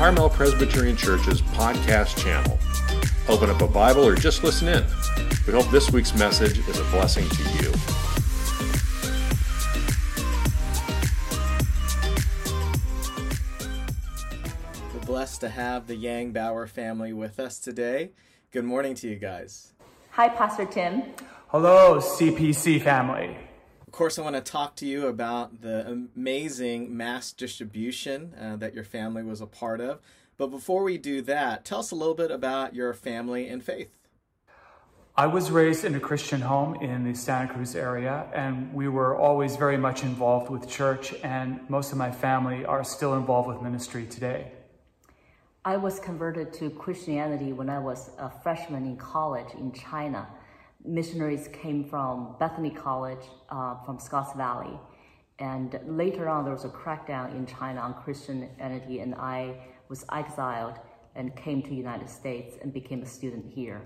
Carmel Presbyterian Church's podcast channel. Open up a Bible or just listen in. We hope this week's message is a blessing to you. We're blessed to have the Yang Bauer family with us today. Good morning to you guys. Hi, Pastor Tim. Hello, CPC family. Of course, I want to talk to you about the amazing mass distribution that your family was a part of. But before we do that, tell us a little bit about your family and faith. I was raised in a Christian home in the Santa Cruz area, and we were always very much involved with church, and most of my family are still involved with ministry today. I was converted to Christianity when I was a freshman in college in China. Missionaries came from Bethany College, from Scotts Valley. And later on, there was a crackdown in China on Christianity, and I was exiled and came to the United States and became a student here.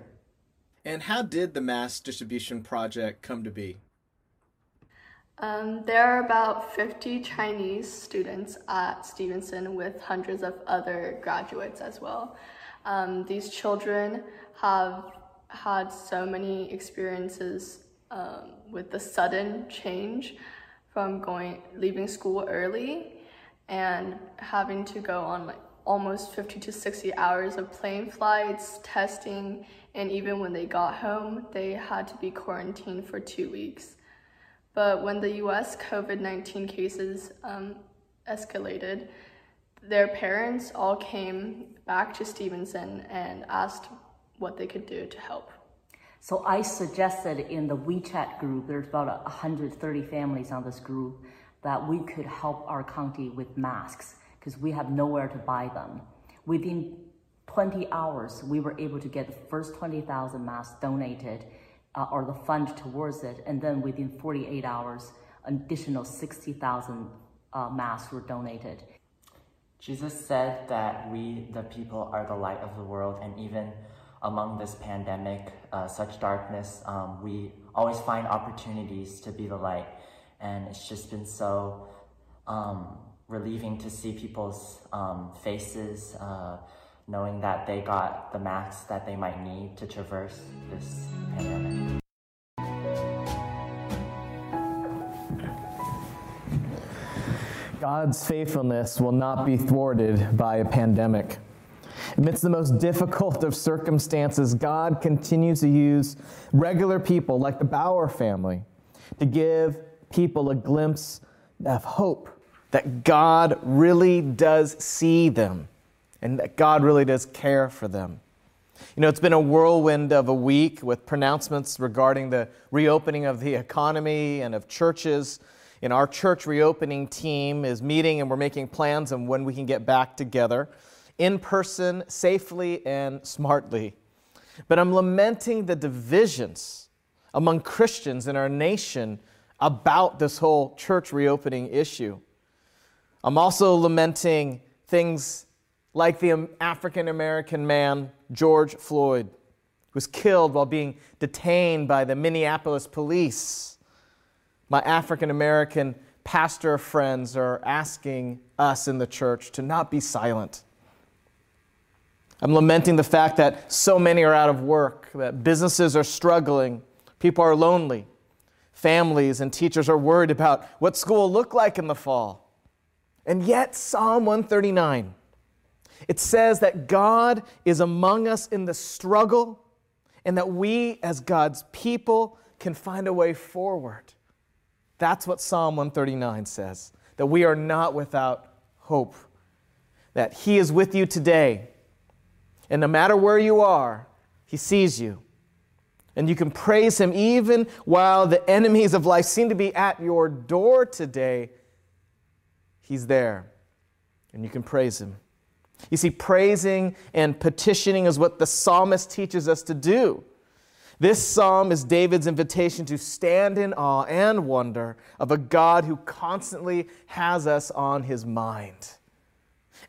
And how did the mass distribution project come to be? There are about 50 Chinese students at Stevenson with hundreds of other graduates as well. These children have had so many experiences with the sudden change from leaving school early and having to go on like almost 50 to 60 hours of plane flights, testing, and even when they got home, they had to be quarantined for 2 weeks. But when the US COVID-19 cases escalated, their parents all came back to Stevenson and asked what they could do to help. So I suggested in the WeChat group, there's about 130 families on this group, that we could help our county with masks because we have nowhere to buy them. Within 20 hours, we were able to get the first 20,000 masks donated or the fund towards it. And then within 48 hours, an additional 60,000 masks were donated. Jesus said that we, the people, are the light of the world, and even among this pandemic, such darkness, we always find opportunities to be the light. And it's just been so relieving to see people's faces, knowing that they got the masks that they might need to traverse this pandemic. God's faithfulness will not be thwarted by a pandemic. Amidst the most difficult of circumstances, God continues to use regular people like the Bauer family to give people a glimpse of hope that God really does see them and that God really does care for them. You know, it's been a whirlwind of a week with pronouncements regarding the reopening of the economy and of churches. And our church reopening team is meeting, and we're making plans on when we can get back together in person, safely and smartly. But I'm lamenting the divisions among Christians in our nation about this whole church reopening issue. I'm also lamenting things like the African-American man, George Floyd, who was killed while being detained by the Minneapolis police. My African-American pastor friends are asking us in the church to not be silent. I'm lamenting the fact that so many are out of work, that businesses are struggling, people are lonely, families and teachers are worried about what school will look like in the fall. And yet, Psalm 139, it says that God is among us in the struggle and that we as God's people can find a way forward. That's what Psalm 139 says, that we are not without hope, that He is with you today. And no matter where you are, He sees you. And you can praise Him even while the enemies of life seem to be at your door today. He's there. And you can praise Him. You see, praising and petitioning is what the psalmist teaches us to do. This psalm is David's invitation to stand in awe and wonder of a God who constantly has us on His mind.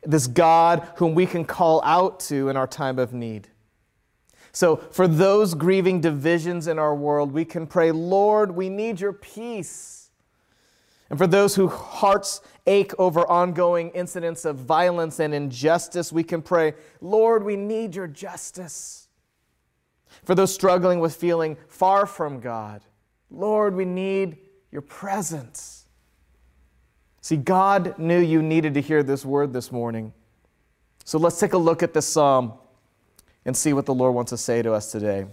This God whom we can call out to in our time of need. So for those grieving divisions in our world, we can pray, Lord, we need your peace. And for those whose hearts ache over ongoing incidents of violence and injustice, we can pray, Lord, we need your justice. For those struggling with feeling far from God, Lord, we need your presence. See, God knew you needed to hear this word this morning. So let's take a look at this psalm and see what the Lord wants to say to us today.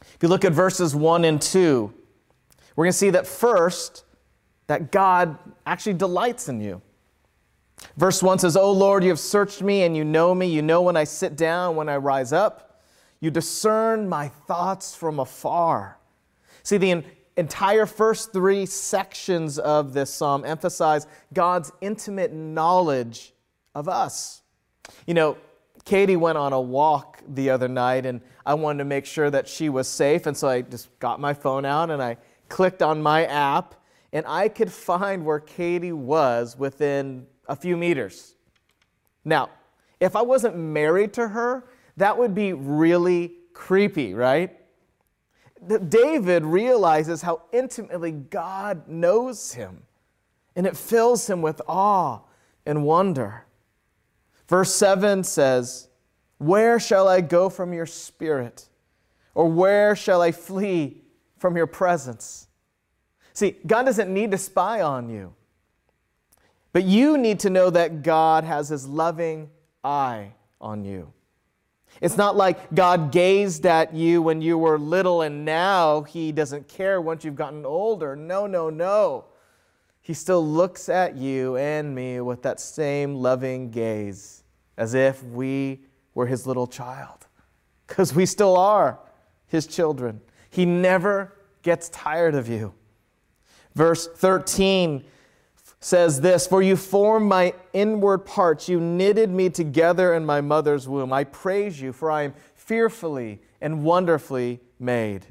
If you look at verses 1 and 2, we're going to see that first, that God actually delights in you. Verse 1 says, O Lord, you have searched me and you know me. You know when I sit down, when I rise up. You discern my thoughts from afar. See, the entire first three sections of this psalm emphasize God's intimate knowledge of us. You know, Katie went on a walk the other night, and I wanted to make sure that she was safe, and so I just got my phone out and I clicked on my app, and I could find where Katie was within a few meters. Now, if I wasn't married to her, that would be really creepy, right? David realizes how intimately God knows him, and it fills him with awe and wonder. Verse 7 says, where shall I go from your spirit? Or where shall I flee from your presence? See, God doesn't need to spy on you, but you need to know that God has his loving eye on you. It's not like God gazed at you when you were little and now he doesn't care once you've gotten older. No, no, no. He still looks at you and me with that same loving gaze as if we were his little child, because we still are his children. He never gets tired of you. Verse 13 says this, for you formed my inward parts. You knitted me together in my mother's womb. I praise you, for I am fearfully and wonderfully made.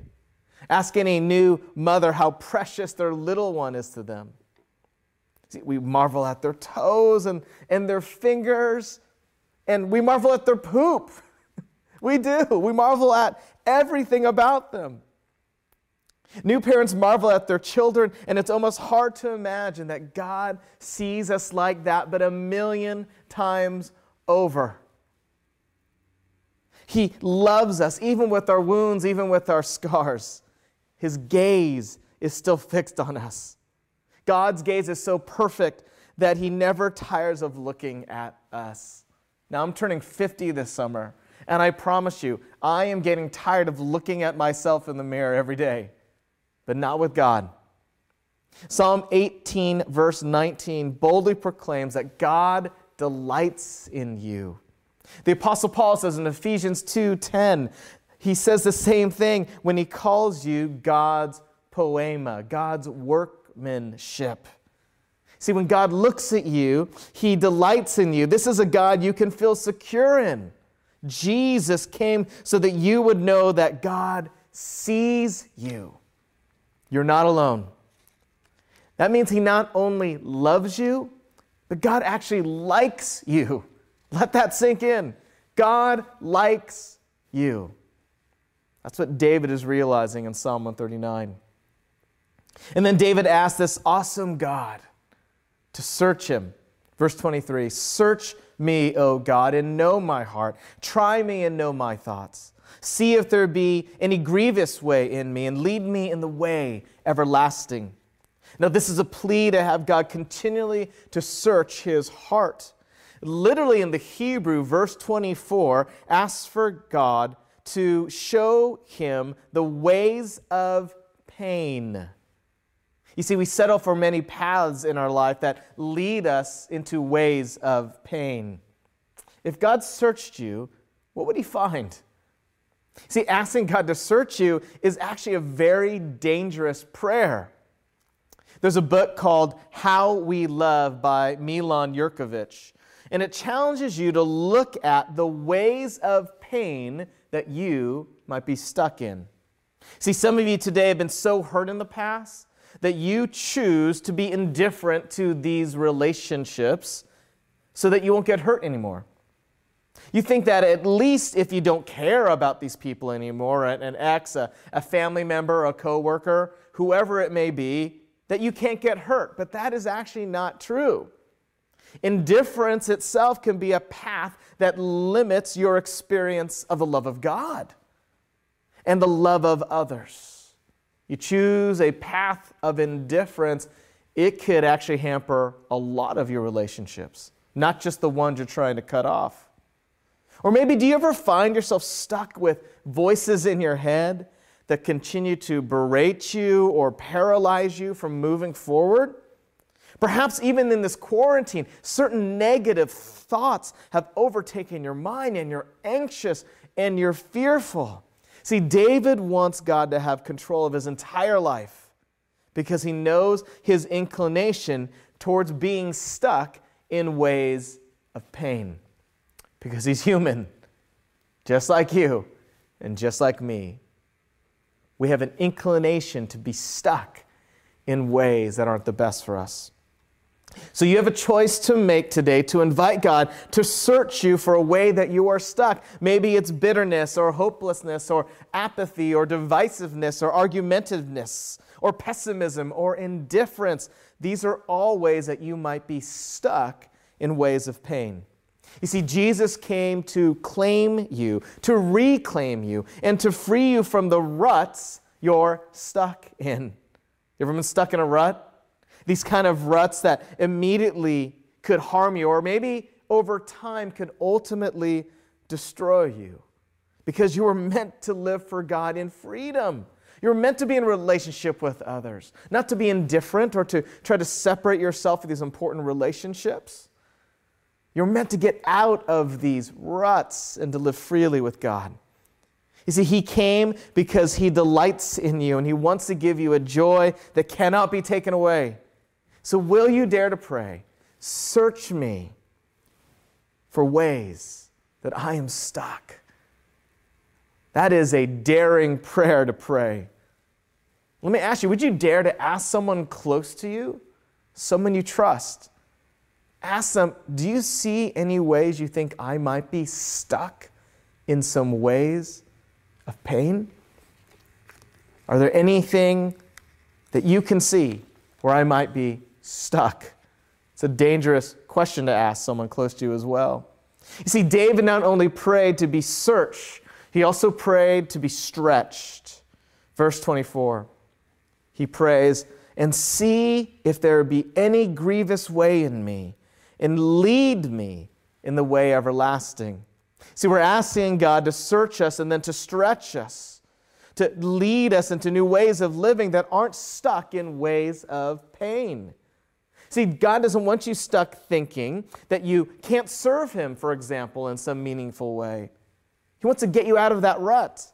Ask any new mother how precious their little one is to them. See, we marvel at their toes and their fingers, and we marvel at their poop. We do. We marvel at everything about them. New parents marvel at their children, and it's almost hard to imagine that God sees us like that, but a million times over. He loves us, even with our wounds, even with our scars. His gaze is still fixed on us. God's gaze is so perfect that he never tires of looking at us. Now, I'm turning 50 this summer, and I promise you, I am getting tired of looking at myself in the mirror every day. But not with God. Psalm 18, verse 19, boldly proclaims that God delights in you. The Apostle Paul says in Ephesians 2:10, he says the same thing when he calls you God's poema, God's workmanship. See, when God looks at you, he delights in you. This is a God you can feel secure in. Jesus came so that you would know that God sees you. You're not alone. That means he not only loves you, but God actually likes you. Let that sink in. God likes you. That's what David is realizing in Psalm 139. And then David asked this awesome God to search him. Verse 23, search me, O God, and know my heart. Try me and know my thoughts. See if there be any grievous way in me, and lead me in the way everlasting. Now, this is a plea to have God continually to search his heart. Literally in the Hebrew, verse 24, asks for God to show him the ways of pain. You see, we settle for many paths in our life that lead us into ways of pain. If God searched you, what would he find? See, asking God to search you is actually a very dangerous prayer. There's a book called How We Love by Milan Yerkovich, and it challenges you to look at the ways of pain that you might be stuck in. See, some of you today have been so hurt in the past that you choose to be indifferent to these relationships so that you won't get hurt anymore. You think that at least if you don't care about these people anymore, an ex, a family member, a coworker, whoever it may be, that you can't get hurt, but that is actually not true. Indifference itself can be a path that limits your experience of the love of God and the love of others. You choose a path of indifference, it could actually hamper a lot of your relationships, not just the ones you're trying to cut off. Or maybe do you ever find yourself stuck with voices in your head that continue to berate you or paralyze you from moving forward? Perhaps even in this quarantine, certain negative thoughts have overtaken your mind and you're anxious and you're fearful. See, David wants God to have control of his entire life because he knows his inclination towards being stuck in ways of pain. Because he's human, just like you and just like me. We have an inclination to be stuck in ways that aren't the best for us. So you have a choice to make today to invite God to search you for a way that you are stuck. Maybe it's bitterness or hopelessness or apathy or divisiveness or argumentativeness or pessimism or indifference. These are all ways that you might be stuck in ways of pain. You see, Jesus came to claim you, to reclaim you, and to free you from the ruts you're stuck in. You ever been stuck in a rut? These kind of ruts that immediately could harm you, or maybe over time could ultimately destroy you. Because you were meant to live for God in freedom. You were meant to be in relationship with others, not to be indifferent or to try to separate yourself from these important relationships. You're meant to get out of these ruts and to live freely with God. You see, he came because he delights in you and he wants to give you a joy that cannot be taken away. So will you dare to pray, search me for ways that I am stuck? That is a daring prayer to pray. Let me ask you, would you dare to ask someone close to you, someone you trust? Ask them, do you see any ways you think I might be stuck in some ways of pain? Are there anything that you can see where I might be stuck? It's a dangerous question to ask someone close to you as well. You see, David not only prayed to be searched, he also prayed to be stretched. Verse 24, he prays, and see if there be any grievous way in me, and lead me in the way everlasting. See, we're asking God to search us and then to stretch us, to lead us into new ways of living that aren't stuck in ways of pain. See, God doesn't want you stuck thinking that you can't serve him, for example, in some meaningful way. He wants to get you out of that rut.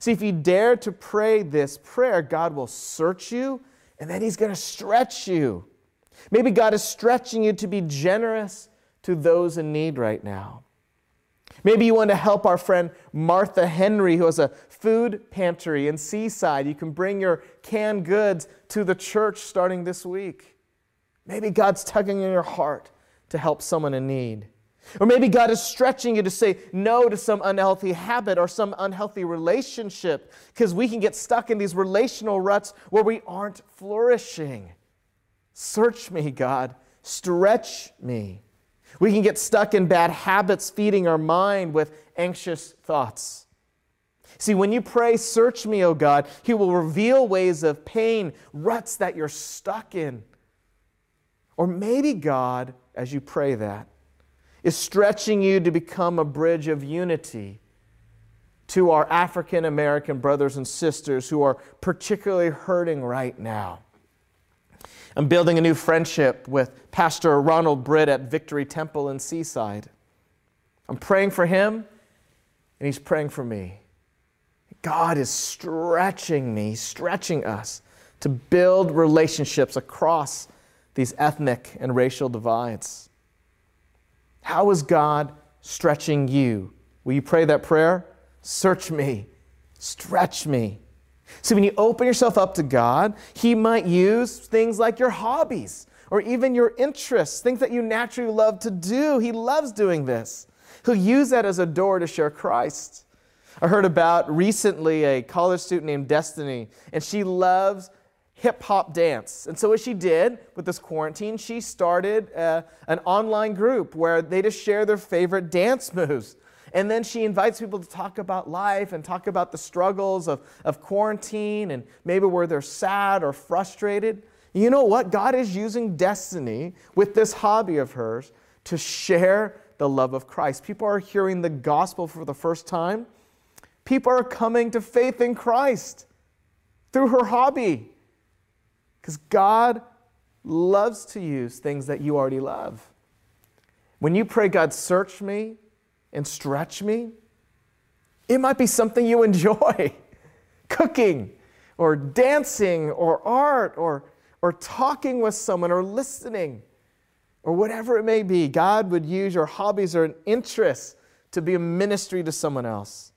See, if you dare to pray this prayer, God will search you, and then he's going to stretch you. Maybe God is stretching you to be generous to those in need right now. Maybe you want to help our friend Martha Henry, who has a food pantry in Seaside. You can bring your canned goods to the church starting this week. Maybe God's tugging in your heart to help someone in need. Or maybe God is stretching you to say no to some unhealthy habit or some unhealthy relationship, because we can get stuck in these relational ruts where we aren't flourishing. Search me, God. Stretch me. We can get stuck in bad habits, feeding our mind with anxious thoughts. See, when you pray, search me, O God, he will reveal ways of pain, ruts that you're stuck in. Or maybe God, as you pray that, is stretching you to become a bridge of unity to our African American brothers and sisters who are particularly hurting right now. I'm building a new friendship with Pastor Ronald Britt at Victory Temple in Seaside. I'm praying for him, and he's praying for me. God is stretching me, stretching us to build relationships across these ethnic and racial divides. How is God stretching you? Will you pray that prayer? Search me, stretch me. See, when you open yourself up to God, he might use things like your hobbies or even your interests, things that you naturally love to do. He loves doing this. He'll use that as a door to share Christ. I heard about recently a college student named Destiny, and she loves hip-hop dance. And so what she did with this quarantine, she started an online group where they just share their favorite dance moves. And then she invites people to talk about life and talk about the struggles of quarantine and maybe where they're sad or frustrated. You know what? God is using Destiny with this hobby of hers to share the love of Christ. People are hearing the gospel for the first time. People are coming to faith in Christ through her hobby. Because God loves to use things that you already love. When you pray, God, search me and stretch me, it might be something you enjoy. Cooking or dancing or art or talking with someone or listening or whatever it may be. God would use your hobbies or an interest to be a ministry to someone else.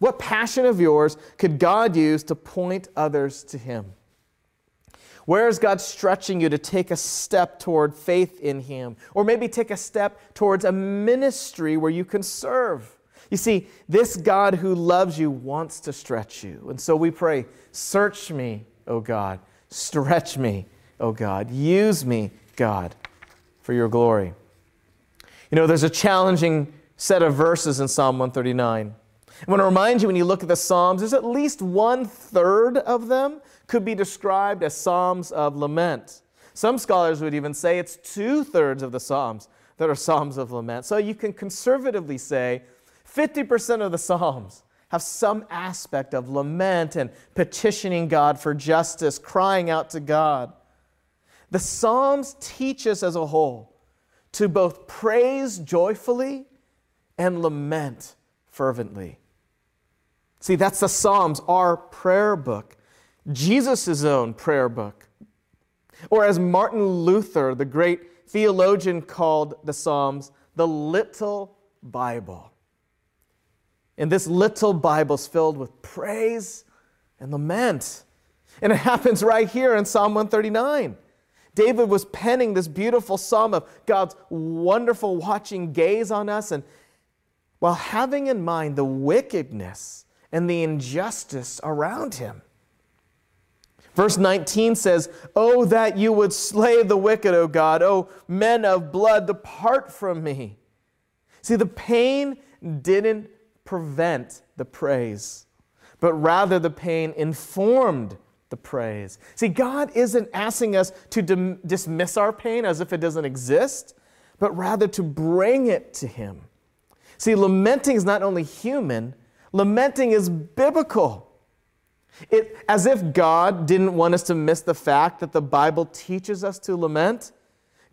What passion of yours could God use to point others to Him? Where is God stretching you to take a step toward faith in Him? Or maybe take a step towards a ministry where you can serve. You see, this God who loves you wants to stretch you. And so we pray, search me, O God. Stretch me, O God. Use me, God, for your glory. You know, there's a challenging set of verses in Psalm 139. I want to remind you, when you look at the Psalms, there's at least 1/3 of them could be described as Psalms of lament. Some scholars would even say it's 2/3 of the Psalms that are Psalms of lament. So you can conservatively say 50% of the Psalms have some aspect of lament and petitioning God for justice, crying out to God. The Psalms teach us as a whole to both praise joyfully and lament fervently. See, that's the Psalms, our prayer book, Jesus' own prayer book. Or as Martin Luther, the great theologian, called the Psalms, the little Bible. And this little Bible is filled with praise and lament. And it happens right here in Psalm 139. David was penning this beautiful psalm of God's wonderful watching gaze on us, and while having in mind the wickedness and the injustice around him. Verse 19 says, "Oh, that you would slay the wicked, O God. O men of blood, depart from me." See, the pain didn't prevent the praise, but rather the pain informed the praise. See, God isn't asking us to dismiss our pain as if it doesn't exist, but rather to bring it to Him. See, lamenting is not only human, lamenting is biblical. It, as if God didn't want us to miss the fact that the Bible teaches us to lament.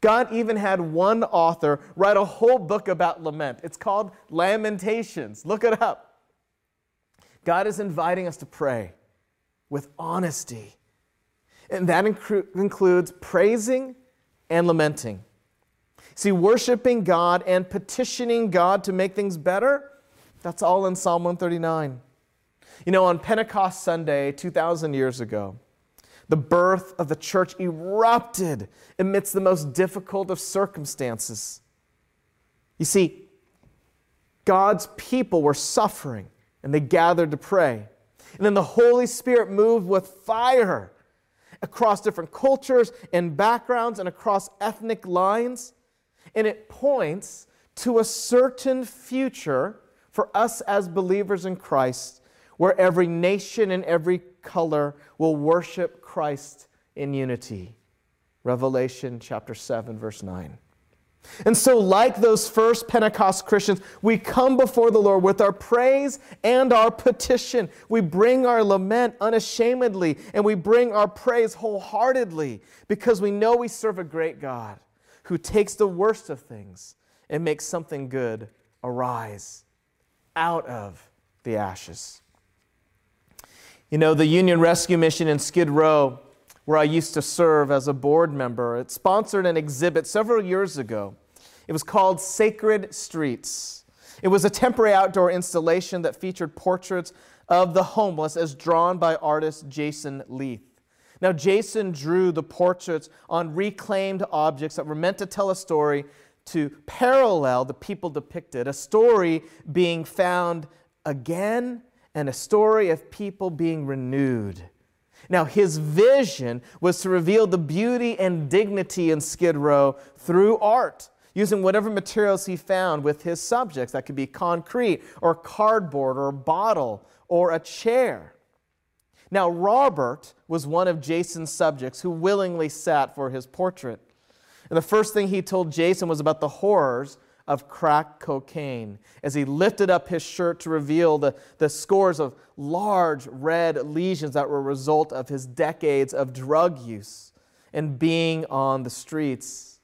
God even had one author write a whole book about lament. It's called Lamentations. Look it up. God is inviting us to pray with honesty. And that includes praising and lamenting. See, worshiping God and petitioning God to make things better, that's all in Psalm 139. You know, on Pentecost Sunday, 2,000 years ago, the birth of the church erupted amidst the most difficult of circumstances. You see, God's people were suffering, and they gathered to pray. And then the Holy Spirit moved with fire across different cultures and backgrounds and across ethnic lines. And it points to a certain future for us as believers in Christ, where every nation and every color will worship Christ in unity. Revelation chapter 7, verse 9. And so, like those first Pentecost Christians, we come before the Lord with our praise and our petition. We bring our lament unashamedly, and we bring our praise wholeheartedly, because we know we serve a great God who takes the worst of things and makes something good arise out of the ashes. You know, the Union Rescue Mission in Skid Row, where I used to serve as a board member, it sponsored an exhibit several years ago. It was called Sacred Streets. It was a temporary outdoor installation that featured portraits of the homeless as drawn by artist Jason Leith. Now, Jason drew the portraits on reclaimed objects that were meant to tell a story to parallel the people depicted, a story being found again and a story of people being renewed. Now, his vision was to reveal the beauty and dignity in Skid Row through art, using whatever materials he found with his subjects. That could be concrete or cardboard or a bottle or a chair. Now, Robert was one of Jason's subjects who willingly sat for his portrait. And the first thing he told Jason was about the horrors of crack cocaine as he lifted up his shirt to reveal the scores of large red lesions that were a result of his decades of drug use and being on the streets.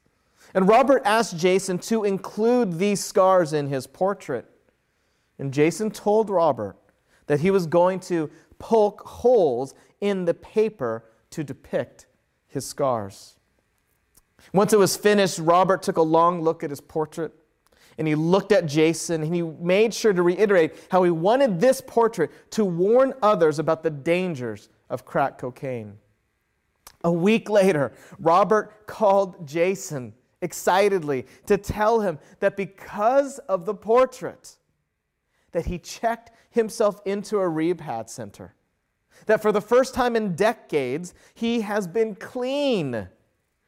And Robert asked Jason to include these scars in his portrait. And Jason told Robert that he was going to poke holes in the paper to depict his scars. Once it was finished, Robert took a long look at his portrait. And he looked at Jason, and he made sure to reiterate how he wanted this portrait to warn others about the dangers of crack cocaine. A week later, Robert called Jason excitedly to tell him that because of the portrait, that he checked himself into a rehab center, that for the first time in decades, he has been clean.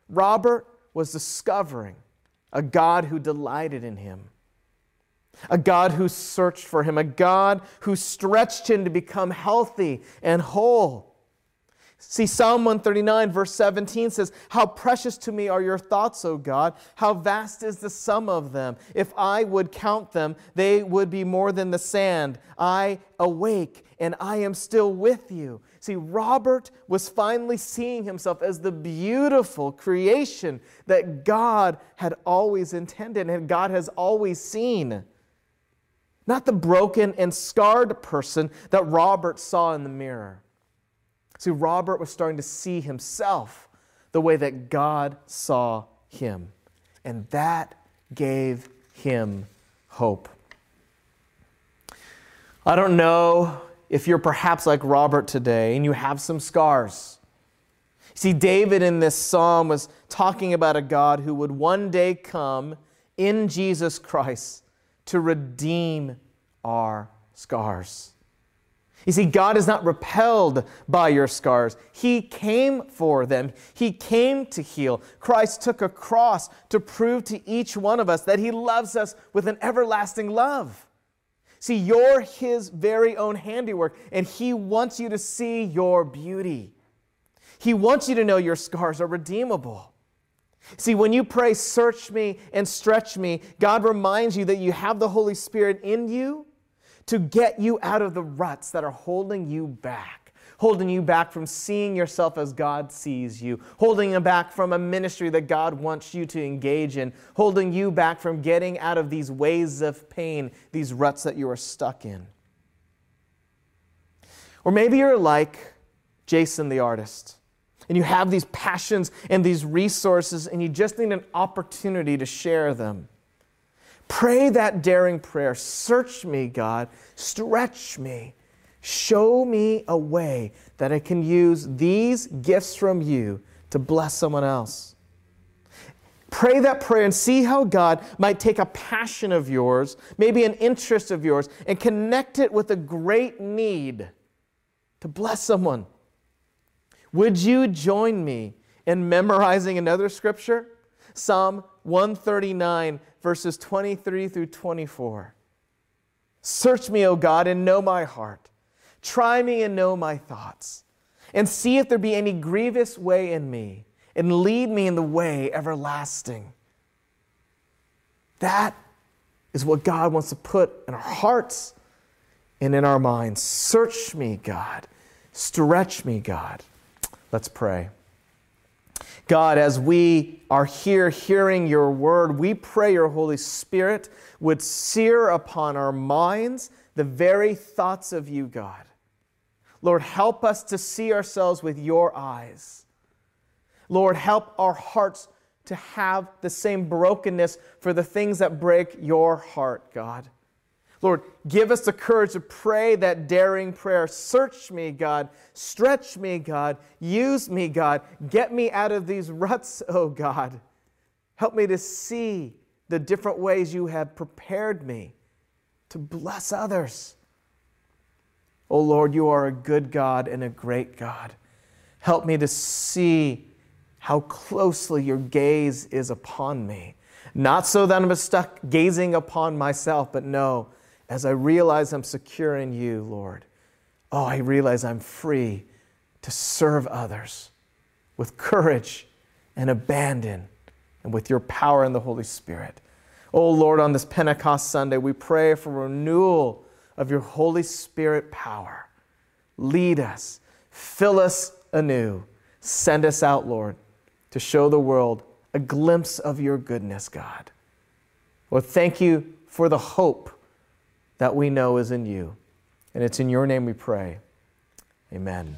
Robert was discovering a God who delighted in him, a God who searched for him, a God who stretched him to become healthy and whole. See, Psalm 139, verse 17 says, "How precious to me are your thoughts, O God. How vast is the sum of them. If I would count them, they would be more than the sand. I awake, and I am still with you." See, Robert was finally seeing himself as the beautiful creation that God had always intended and God has always seen. Not the broken and scarred person that Robert saw in the mirror. See, Robert was starting to see himself the way that God saw him. And that gave him hope. I don't know if you're perhaps like Robert today and you have some scars. See, David in this psalm was talking about a God who would one day come in Jesus Christ to redeem our scars. You see, God is not repelled by your scars. He came for them. He came to heal. Christ took a cross to prove to each one of us that He loves us with an everlasting love. See, you're His very own handiwork, and He wants you to see your beauty. He wants you to know your scars are redeemable. See, when you pray, "Search me and stretch me," God reminds you that you have the Holy Spirit in you to get you out of the ruts that are holding you back from seeing yourself as God sees you, holding you back from a ministry that God wants you to engage in, holding you back from getting out of these ways of pain, these ruts that you are stuck in. Or maybe you're like Jason the artist, and you have these passions and these resources, and you just need an opportunity to share them. Pray that daring prayer, "Search me, God, stretch me, show me a way that I can use these gifts from you to bless someone else." Pray that prayer and see how God might take a passion of yours, maybe an interest of yours, and connect it with a great need to bless someone. Would you join me in memorizing another scripture? Psalm 139, verses 23 through 24. "Search me, O God, and know my heart. Try me and know my thoughts. And see if there be any grievous way in me, and lead me in the way everlasting." That is what God wants to put in our hearts and in our minds. Search me, God. Stretch me, God. Let's pray. God, as we are here hearing your word, we pray your Holy Spirit would sear upon our minds the very thoughts of you, God. Lord, help us to see ourselves with your eyes. Lord, help our hearts to have the same brokenness for the things that break your heart, God. Lord, give us the courage to pray that daring prayer. Search me, God. Stretch me, God. Use me, God. Get me out of these ruts, oh God. Help me to see the different ways you have prepared me to bless others. Oh Lord, you are a good God and a great God. Help me to see how closely your gaze is upon me. Not so that I'm stuck gazing upon myself, but no, as I realize I'm secure in you, Lord, oh, I realize I'm free to serve others with courage and abandon and with your power and the Holy Spirit. Oh, Lord, on this Pentecost Sunday, we pray for renewal of your Holy Spirit power. Lead us, fill us anew, send us out, Lord, to show the world a glimpse of your goodness, God. Lord, thank you for the hope that we know is in you. And it's in your name we pray. Amen.